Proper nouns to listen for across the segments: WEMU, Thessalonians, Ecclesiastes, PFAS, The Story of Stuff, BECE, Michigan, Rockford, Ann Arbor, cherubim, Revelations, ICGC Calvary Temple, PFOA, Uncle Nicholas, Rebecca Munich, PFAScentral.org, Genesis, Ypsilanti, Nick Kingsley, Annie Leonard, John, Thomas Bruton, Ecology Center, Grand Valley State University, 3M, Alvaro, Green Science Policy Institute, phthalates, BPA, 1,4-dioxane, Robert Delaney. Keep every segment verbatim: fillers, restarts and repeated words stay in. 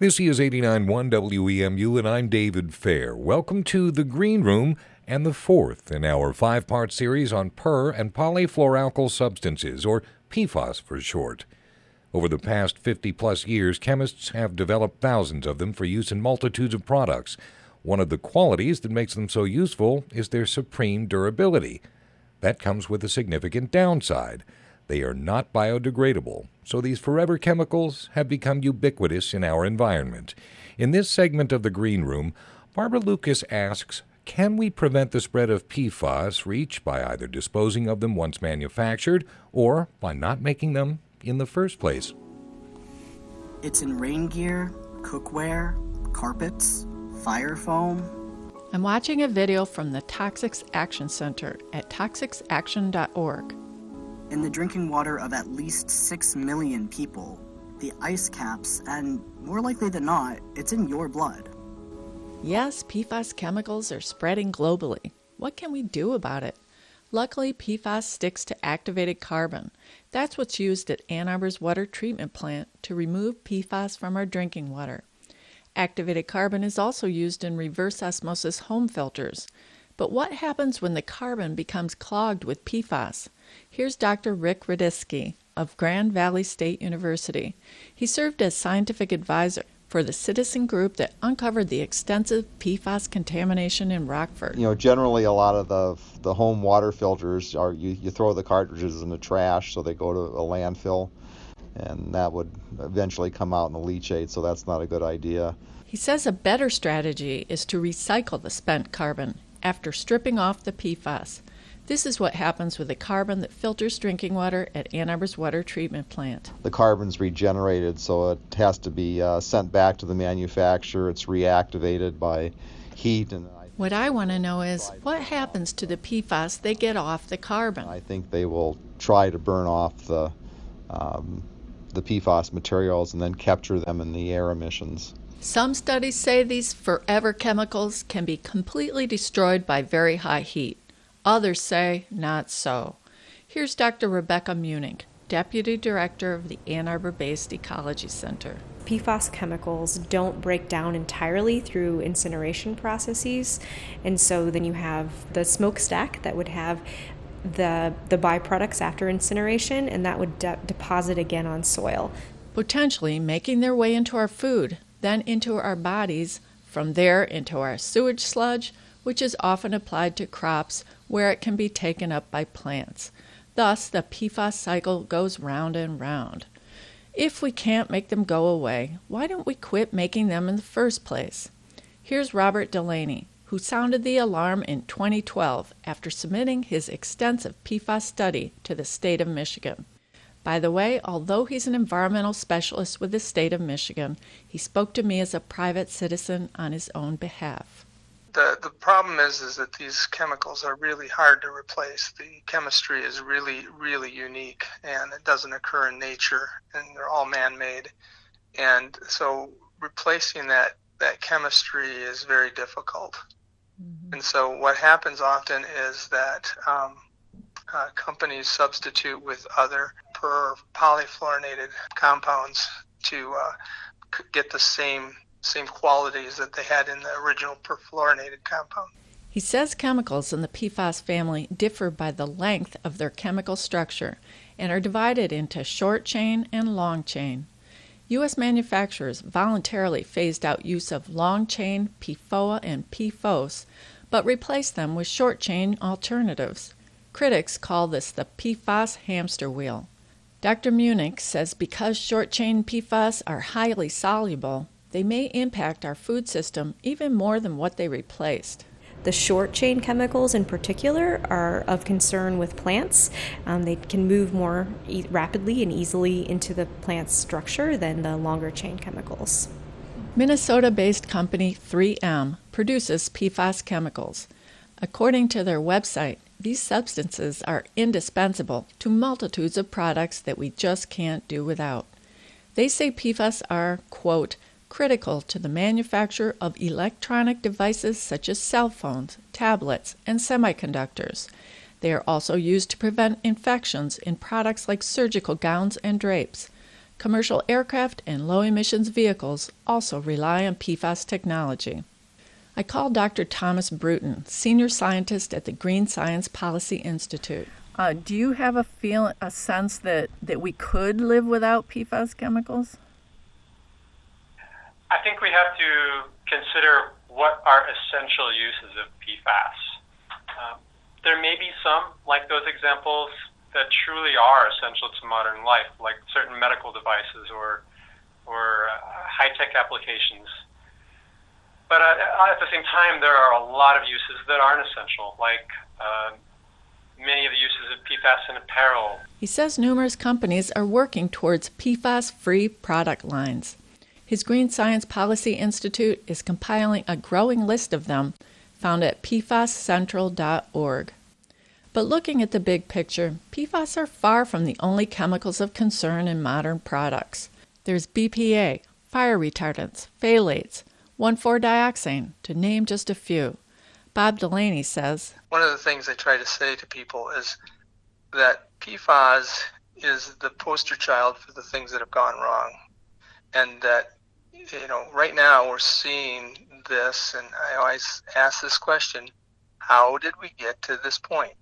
This is eighty-nine point one W E M U, and I'm David Fair. Welcome to The Green Room and the fourth in our five-part series on per- and polyfluoralkyl substances, or P F A S for short. Over the past fifty-plus years, chemists have developed thousands of them for use in multitudes of products. One of the qualities that makes them so useful is their supreme durability. That comes with a significant downside. They are not biodegradable, so these forever chemicals have become ubiquitous in our environment. In this segment of The Green Room, Barbara Lucas asks, can we prevent the spread of P F A S reach by either disposing of them once manufactured or by not making them in the first place? It's in rain gear, cookware, carpets, fire foam. I'm watching a video from the Toxics Action Center at toxics action dot org. In the drinking water of at least six million people, the ice caps, and more likely than not, it's in your blood. Yes, P F A S chemicals are spreading globally. What can we do about it? Luckily, P F A S sticks to activated carbon. That's what's used at Ann Arbor's water treatment plant to remove P F A S from our drinking water. Activated carbon is also used in reverse osmosis home filters. But what happens when the carbon becomes clogged with P F A S? Here's Doctor Rick Radisky of Grand Valley State University. He served as scientific advisor for the citizen group that uncovered the extensive P F A S contamination in Rockford. You know, generally a lot of the the home water filters are you, you throw the cartridges in the trash, so they go to a landfill, and that would eventually come out in the leachate, so that's not a good idea. He says a better strategy is to recycle the spent carbon after stripping off the P F A S. This is what happens with the carbon that filters drinking water at Ann Arbor's water treatment plant. The carbon's regenerated, so it has to be uh, sent back to the manufacturer. It's reactivated by heat. And I what I want to know is what happens to the P F A S they get off the carbon. I think they will try to burn off the um, the P F A S materials and then capture them in the air emissions. Some studies say these forever chemicals can be completely destroyed by very high heat. Others say not so. Here's Doctor Rebecca Munich, Deputy Director of the Ann Arbor-based Ecology Center. P F A S chemicals don't break down entirely through incineration processes, and so then you have the smokestack that would have the, the byproducts after incineration, and that would de- deposit again on soil. Potentially making their way into our food, then into our bodies, from there into our sewage sludge, which is often applied to crops where it can be taken up by plants. Thus, the P F A S cycle goes round and round. If we can't make them go away, why don't we quit making them in the first place? Here's Robert Delaney, who sounded the alarm in twenty twelve after submitting his extensive P F A S study to the state of Michigan. By the way, although he's an environmental specialist with the state of Michigan, he spoke to me as a private citizen on his own behalf. The the problem is is that these chemicals are really hard to replace. The chemistry is really, really unique, and it doesn't occur in nature, and they're all man-made. And so replacing that, that chemistry is very difficult. Mm-hmm. And so what happens often is that um, uh, companies substitute with other per polyfluorinated compounds to uh, c- get the same same qualities that they had in the original perfluorinated compound. He says chemicals in the P F A S family differ by the length of their chemical structure and are divided into short chain and long chain. U S manufacturers voluntarily phased out use of long chain P F O A and P F O S, but replaced them with short chain alternatives. Critics call this the P F A S hamster wheel. Doctor Munich says because short chain P F A S are highly soluble, they may impact our food system even more than what they replaced. The short-chain chemicals in particular are of concern with plants. Um, they can move more e- rapidly and easily into the plant's structure than the longer-chain chemicals. Minnesota-based company three M produces P F A S chemicals. According to their website, these substances are indispensable to multitudes of products that we just can't do without. They say P F A S are, quote, critical to the manufacture of electronic devices such as cell phones, tablets, and semiconductors. They are also used to prevent infections in products like surgical gowns and drapes. commercial aircraft and low-emissions vehicles also rely on P FAS technology. I called Doctor Thomas Bruton, senior scientist at the Green Science Policy Institute. Uh, do you have a feel, a sense that, that we could live without P FAS chemicals? I think we have to consider what are essential uses of P FAS. Um, there may be some, like those examples, that truly are essential to modern life, like certain medical devices or, or uh, high-tech applications. But uh, at the same time, there are a lot of uses that aren't essential, like uh, many of the uses of P FAS in apparel. He says numerous companies are working towards P FAS-free product lines. His Green Science Policy Institute is compiling a growing list of them, found at P F A S central dot org. But looking at the big picture, P FAS are far from the only chemicals of concern in modern products. There's B P A, fire retardants, phthalates, one four dioxane, to name just a few. Bob Delaney says, one of the things I try to say to people is that P FAS is the poster child for the things that have gone wrong. And that, you know, right now we're seeing this, and I always ask this question, how did we get to this point?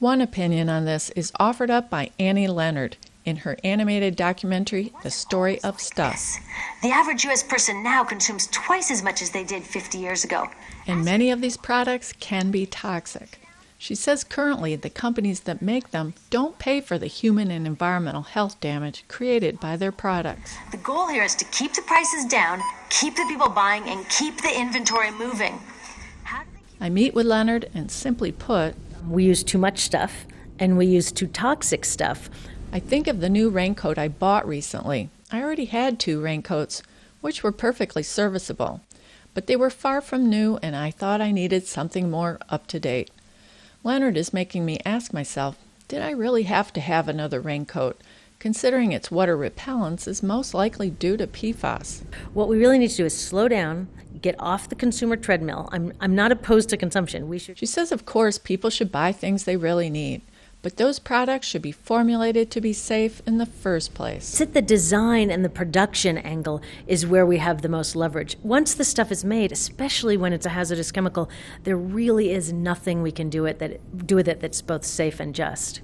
One opinion on this is offered up by Annie Leonard in her animated documentary, The Story of Stuff. The average U S person now consumes twice as much as they did fifty years ago. And many of these products can be toxic. She says currently the companies that make them don't pay for the human and environmental health damage created by their products. The goal here is to keep the prices down, keep the people buying, and keep the inventory moving. How do they keep- I meet with Leonard, and simply put, we use too much stuff, and we use too toxic stuff. I think of the new raincoat I bought recently. I already had two raincoats, which were perfectly serviceable, but they were far from new, and I thought I needed something more up-to-date. Leonard is making me ask myself, did I really have to have another raincoat, considering its water repellence is most likely due to P FAS? What we really need to do is slow down, get off the consumer treadmill. I'm I'm not opposed to consumption. We should. She says, of course, people should buy things they really need, but those products should be formulated to be safe in the first place. It's the design and the production angle is where we have the most leverage. Once the stuff is made, especially when it's a hazardous chemical, there really is nothing we can do it that do with it that's both safe and just.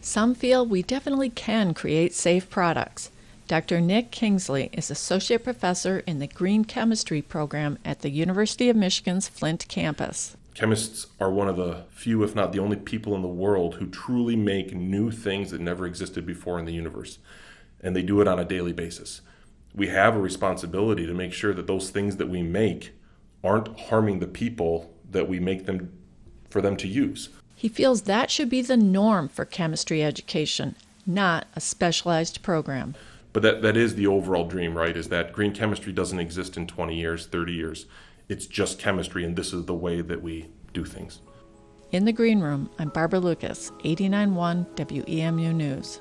Some feel we definitely can create safe products. Doctor Nick Kingsley is associate professor in the Green Chemistry program at the University of Michigan's Flint campus. Chemists are one of the few, if not the only people in the world who truly make new things that never existed before in the universe. And they do it on a daily basis. We have a responsibility to make sure that those things that we make aren't harming the people that we make them for them to use. He feels that should be the norm for chemistry education, not a specialized program. But that, that is the overall dream, right, is that green chemistry doesn't exist in twenty years, thirty years. It's just chemistry, and this is the way that we do things. In the Green Room, I'm Barbara Lucas, eighty-nine point one W E M U News.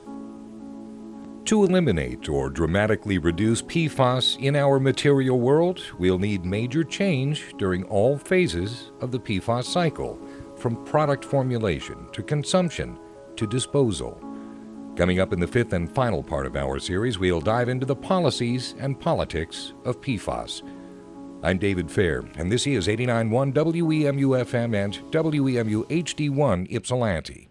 To eliminate or dramatically reduce P FAS in our material world, we'll need major change during all phases of the P FAS cycle, from product formulation to consumption to disposal. Coming up in the fifth and final part of our series, we'll dive into the policies and politics of P FAS. I'm David Fair, and this is eighty-nine point one W E M U F M and W E M U H D one Ypsilanti.